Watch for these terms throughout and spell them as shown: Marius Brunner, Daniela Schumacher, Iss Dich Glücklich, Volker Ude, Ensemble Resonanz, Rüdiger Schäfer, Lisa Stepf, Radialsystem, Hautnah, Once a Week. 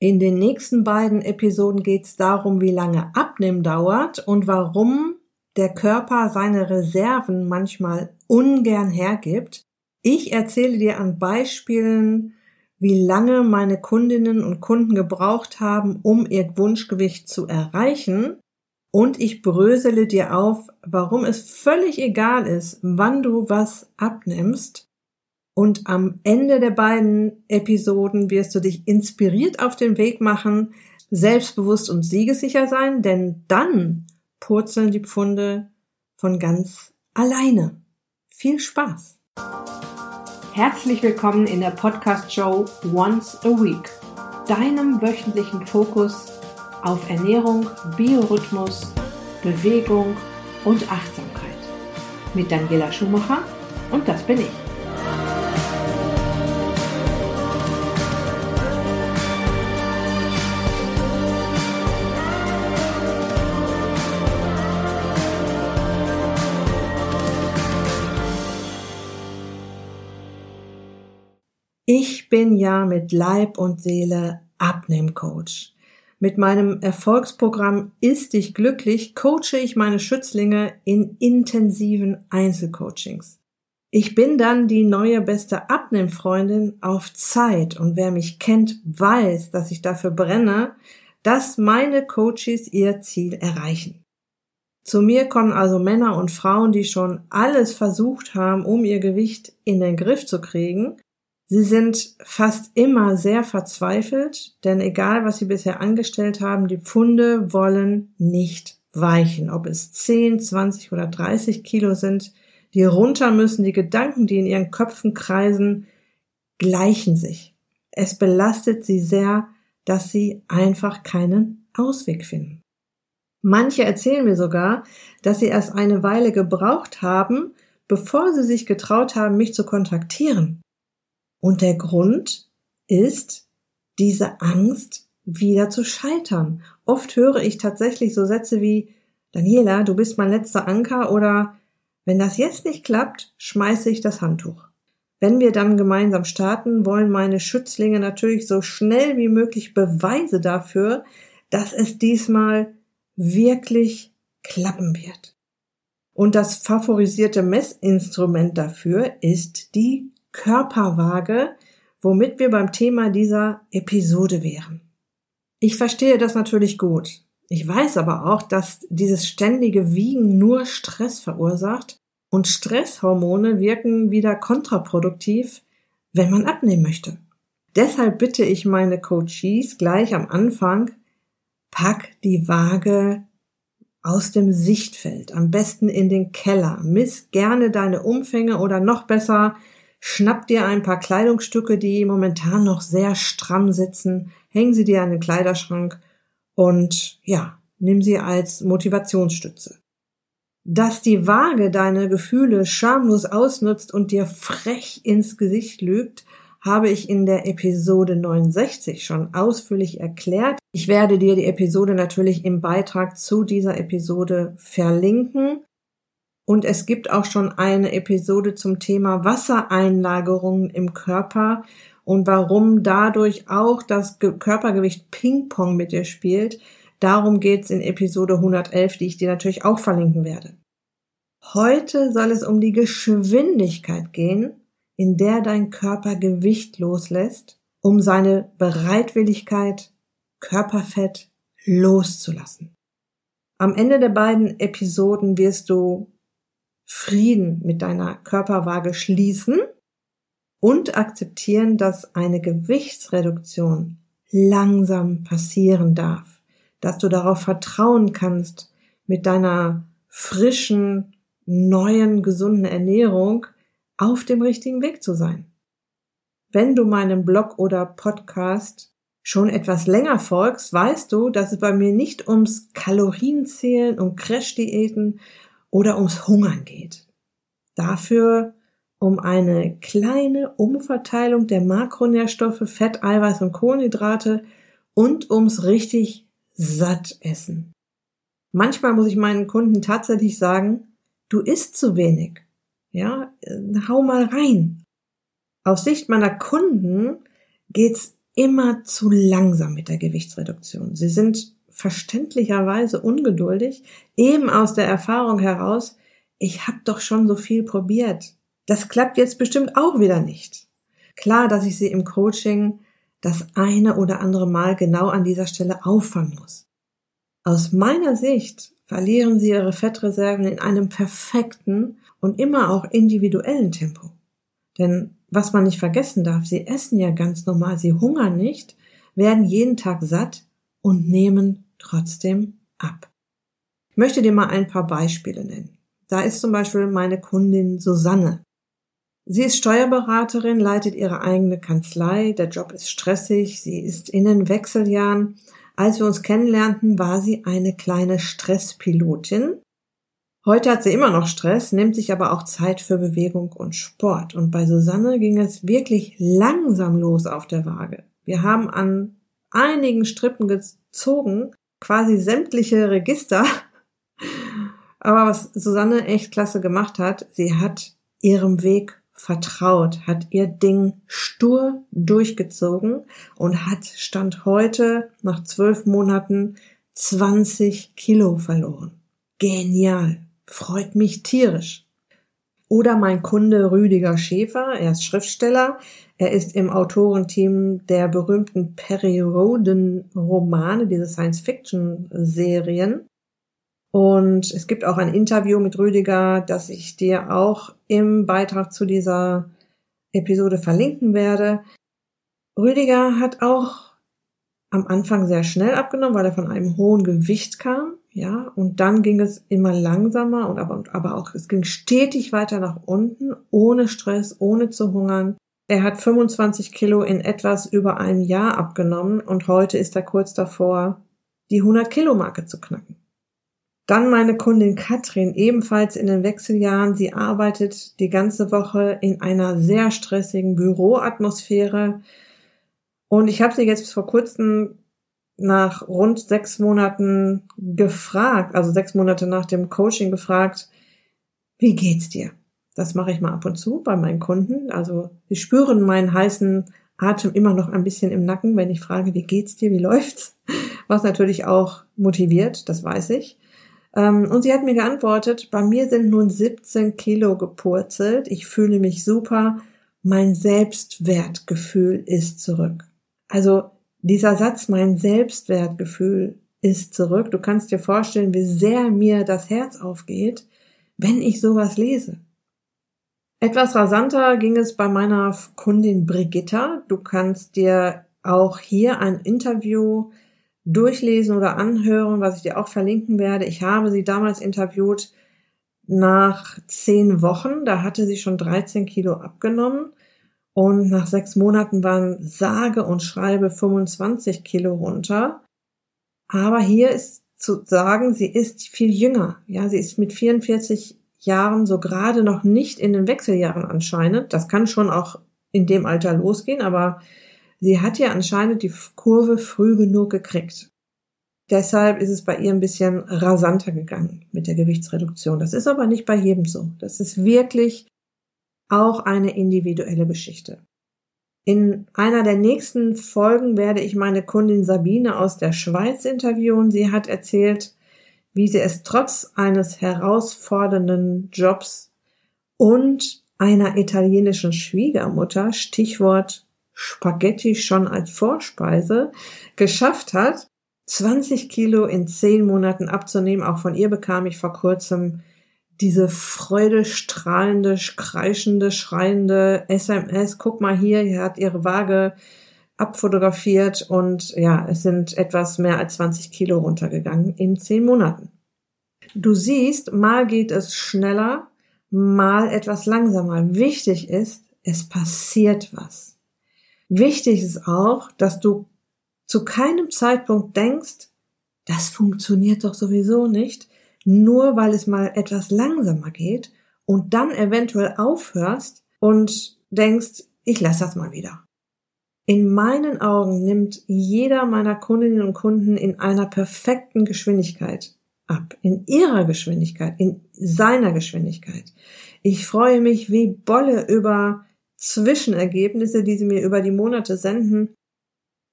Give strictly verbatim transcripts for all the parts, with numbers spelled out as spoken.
In den nächsten beiden Episoden geht es darum, wie lange Abnehmen dauert und warum der Körper seine Reserven manchmal ungern hergibt. Ich erzähle dir an Beispielen, wie lange meine Kundinnen und Kunden gebraucht haben, um ihr Wunschgewicht zu erreichen. Und ich brösele dir auf, warum es völlig egal ist, wann du was abnimmst. Und am Ende der beiden Episoden wirst du dich inspiriert auf den Weg machen, selbstbewusst und siegessicher sein, denn dann purzeln die Pfunde von ganz alleine. Viel Spaß! Herzlich willkommen in der Podcast-Show Once a Week, deinem wöchentlichen Fokus auf Ernährung, Biorhythmus, Bewegung und Achtsamkeit. Mit Daniela Schumacher und das bin ich. Ich bin ja mit Leib und Seele Abnehmcoach. Mit meinem Erfolgsprogramm Iss Dich Glücklich coache ich meine Schützlinge in intensiven Einzelcoachings. Ich bin dann die neue beste Abnehmfreundin auf Zeit und wer mich kennt, weiß, dass ich dafür brenne, dass meine Coaches ihr Ziel erreichen. Zu mir kommen also Männer und Frauen, die schon alles versucht haben, um ihr Gewicht in den Griff zu kriegen. Sie sind fast immer sehr verzweifelt, denn egal, was sie bisher angestellt haben, die Pfunde wollen nicht weichen. Ob es zehn, zwanzig oder dreißig Kilo sind, die runter müssen, die Gedanken, die in ihren Köpfen kreisen, gleichen sich. Es belastet sie sehr, dass sie einfach keinen Ausweg finden. Manche erzählen mir sogar, dass sie erst eine Weile gebraucht haben, bevor sie sich getraut haben, mich zu kontaktieren. Und der Grund ist diese Angst, wieder zu scheitern. Oft höre ich tatsächlich so Sätze wie, Daniela, du bist mein letzter Anker oder wenn das jetzt nicht klappt, schmeiße ich das Handtuch. Wenn wir dann gemeinsam starten, wollen meine Schützlinge natürlich so schnell wie möglich Beweise dafür, dass es diesmal wirklich klappen wird. Und das favorisierte Messinstrument dafür ist die Körperwaage, womit wir beim Thema dieser Episode wären. Ich verstehe das natürlich gut. Ich weiß aber auch, dass dieses ständige Wiegen nur Stress verursacht und Stresshormone wirken wieder kontraproduktiv, wenn man abnehmen möchte. Deshalb bitte ich meine Coaches gleich am Anfang, pack die Waage aus dem Sichtfeld, am besten in den Keller, miss gerne deine Umfänge oder noch besser, schnapp dir ein paar Kleidungsstücke, die momentan noch sehr stramm sitzen, häng sie dir an den Kleiderschrank und ja, nimm sie als Motivationsstütze. Dass die Waage deine Gefühle schamlos ausnutzt und dir frech ins Gesicht lügt, habe ich in der Episode neunundsechzig schon ausführlich erklärt. Ich werde dir die Episode natürlich im Beitrag zu dieser Episode verlinken. Und es gibt auch schon eine Episode zum Thema Wassereinlagerungen im Körper und warum dadurch auch das Körpergewicht Ping-Pong mit dir spielt. Darum geht es in Episode hundertelf, die ich dir natürlich auch verlinken werde. Heute soll es um die Geschwindigkeit gehen, in der dein Körper Gewicht loslässt, um seine Bereitwilligkeit, Körperfett loszulassen. Am Ende der beiden Episoden wirst du Frieden mit deiner Körperwaage schließen und akzeptieren, dass eine Gewichtsreduktion langsam passieren darf, dass du darauf vertrauen kannst, mit deiner frischen, neuen, gesunden Ernährung auf dem richtigen Weg zu sein. Wenn du meinem Blog oder Podcast schon etwas länger folgst, weißt du, dass es bei mir nicht ums Kalorienzählen, um Crash-Diäten oder ums Hungern geht. Dafür um eine kleine Umverteilung der Makronährstoffe, Fett, Eiweiß und Kohlenhydrate und ums richtig satt essen. Manchmal muss ich meinen Kunden tatsächlich sagen, du isst zu wenig. Ja, hau mal rein. Auf Sicht meiner Kunden geht's immer zu langsam mit der Gewichtsreduktion. Sie sind verständlicherweise ungeduldig, eben aus der Erfahrung heraus, ich habe doch schon so viel probiert. Das klappt jetzt bestimmt auch wieder nicht. Klar, dass ich sie im Coaching das eine oder andere Mal genau an dieser Stelle auffangen muss. Aus meiner Sicht verlieren sie ihre Fettreserven in einem perfekten und immer auch individuellen Tempo. Denn was man nicht vergessen darf, sie essen ja ganz normal, sie hungern nicht, werden jeden Tag satt und nehmen trotzdem ab. Ich möchte dir mal ein paar Beispiele nennen. Da ist zum Beispiel meine Kundin Susanne. Sie ist Steuerberaterin, leitet ihre eigene Kanzlei, der Job ist stressig, sie ist in den Wechseljahren. Als wir uns kennenlernten, war sie eine kleine Stresspilotin. Heute hat sie immer noch Stress, nimmt sich aber auch Zeit für Bewegung und Sport. Und bei Susanne ging es wirklich langsam los auf der Waage. Wir haben an einigen Strippen gezogen, quasi sämtliche Register. Aber was Susanne echt klasse gemacht hat, sie hat ihrem Weg vertraut, hat ihr Ding stur durchgezogen und hat Stand heute nach zwölf Monaten zwanzig Kilo verloren. Genial, freut mich tierisch. Oder mein Kunde Rüdiger Schäfer, er ist Schriftsteller, er ist im Autorenteam der berühmten Perry Rhodan Romane, diese Science-Fiction-Serien. Und es gibt auch ein Interview mit Rüdiger, das ich dir auch im Beitrag zu dieser Episode verlinken werde. Rüdiger hat auch am Anfang sehr schnell abgenommen, weil er von einem hohen Gewicht kam. Ja, und dann ging es immer langsamer und aber, aber auch, es ging stetig weiter nach unten, ohne Stress, ohne zu hungern. Er hat fünfundzwanzig Kilo in etwas über einem Jahr abgenommen und heute ist er kurz davor, die hundert Kilo Marke zu knacken. Dann meine Kundin Katrin, ebenfalls in den Wechseljahren. Sie arbeitet die ganze Woche in einer sehr stressigen Büroatmosphäre. Und ich habe sie jetzt vor kurzem nach rund sechs Monaten gefragt, also sechs Monate nach dem Coaching gefragt, wie geht's dir? Das mache ich mal ab und zu bei meinen Kunden. Also sie spüren meinen heißen Atem immer noch ein bisschen im Nacken, wenn ich frage, wie geht's dir, wie läuft's? Was natürlich auch motiviert, das weiß ich. Und sie hat mir geantwortet, bei mir sind nun siebzehn Kilo gepurzelt, ich fühle mich super, mein Selbstwertgefühl ist zurück. Also dieser Satz, mein Selbstwertgefühl ist zurück, du kannst dir vorstellen, wie sehr mir das Herz aufgeht, wenn ich sowas lese. Etwas rasanter ging es bei meiner Kundin Brigitta. Du kannst dir auch hier ein Interview durchlesen oder anhören, was ich dir auch verlinken werde. Ich habe sie damals interviewt nach zehn Wochen. Da hatte sie schon dreizehn Kilo abgenommen und nach sechs Monaten waren sage und schreibe fünfundzwanzig Kilo runter. Aber hier ist zu sagen, sie ist viel jünger. Ja, sie ist mit vierundvierzig Jahren so gerade noch nicht in den Wechseljahren anscheinend. Das kann schon auch in dem Alter losgehen, aber sie hat ja anscheinend die Kurve früh genug gekriegt. Deshalb ist es bei ihr ein bisschen rasanter gegangen mit der Gewichtsreduktion. Das ist aber nicht bei jedem so. Das ist wirklich auch eine individuelle Geschichte. In einer der nächsten Folgen werde ich meine Kundin Sabine aus der Schweiz interviewen. Sie hat erzählt, wie sie es trotz eines herausfordernden Jobs und einer italienischen Schwiegermutter, Stichwort Spaghetti schon als Vorspeise, geschafft hat, zwanzig Kilo in zehn Monaten abzunehmen. Auch von ihr bekam ich vor kurzem diese freudestrahlende, kreischende, schreiende S M S. Guck mal hier, hier hat ihre Waage abfotografiert und ja, es sind etwas mehr als zwanzig Kilo runtergegangen in zehn Monaten. Du siehst, mal geht es schneller, mal etwas langsamer. Wichtig ist, es passiert was. Wichtig ist auch, dass du zu keinem Zeitpunkt denkst, das funktioniert doch sowieso nicht, nur weil es mal etwas langsamer geht und dann eventuell aufhörst und denkst, ich lasse das mal wieder. In meinen Augen nimmt jeder meiner Kundinnen und Kunden in einer perfekten Geschwindigkeit ab, in ihrer Geschwindigkeit, in seiner Geschwindigkeit. Ich freue mich wie Bolle über Zwischenergebnisse, die sie mir über die Monate senden.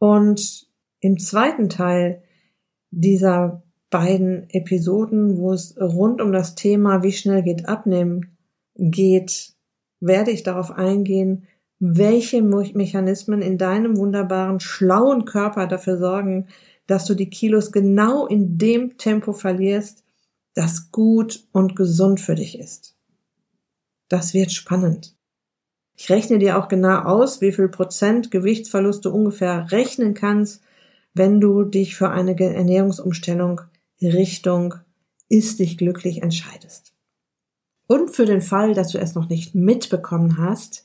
Und im zweiten Teil dieser beiden Episoden, wo es rund um das Thema wie schnell geht abnehmen geht, werde ich darauf eingehen, welche Mechanismen in deinem wunderbaren, schlauen Körper dafür sorgen, dass du die Kilos genau in dem Tempo verlierst, das gut und gesund für dich ist. Das wird spannend. Ich rechne dir auch genau aus, wie viel Prozent Gewichtsverlust du ungefähr rechnen kannst, wenn du dich für eine Ernährungsumstellung Richtung Iss Dich Glücklich entscheidest. Und für den Fall, dass du es noch nicht mitbekommen hast,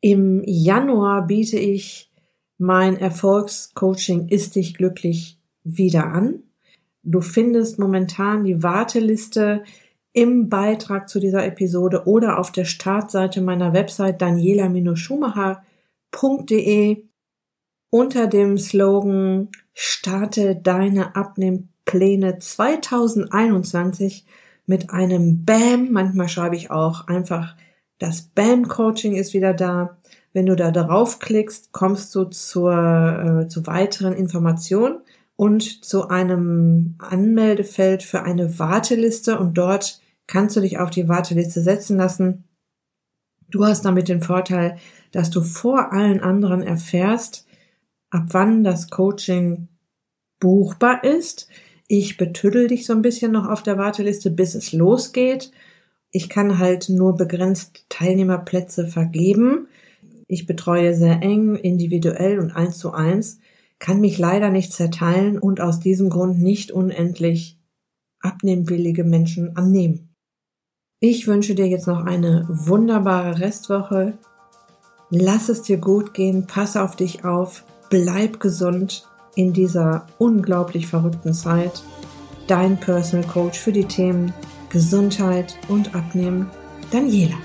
im Januar biete ich mein Erfolgscoaching Iss Dich Glücklich wieder an. Du findest momentan die Warteliste im Beitrag zu dieser Episode oder auf der Startseite meiner Website daniela Bindestrich schumacher Punkt de unter dem Slogan Starte deine Abnehmpläne zwanzig einundzwanzig mit einem Bam. Manchmal schreibe ich auch einfach, das Bam-Coaching ist wieder da. Wenn du da draufklickst, kommst du zur, äh, zu weiteren Informationen und zu einem Anmeldefeld für eine Warteliste und dort kannst du dich auf die Warteliste setzen lassen. Du hast damit den Vorteil, dass du vor allen anderen erfährst, ab wann das Coaching buchbar ist. Ich betüdel dich so ein bisschen noch auf der Warteliste, bis es losgeht. Ich kann halt nur begrenzt Teilnehmerplätze vergeben. Ich betreue sehr eng, individuell und eins zu eins, kann mich leider nicht zerteilen und aus diesem Grund nicht unendlich abnehmwillige Menschen annehmen. Ich wünsche dir jetzt noch eine wunderbare Restwoche. Lass es dir gut gehen, pass auf dich auf, bleib gesund in dieser unglaublich verrückten Zeit. Dein Personal Coach für die Themen Gesundheit und Abnehmen, Daniela.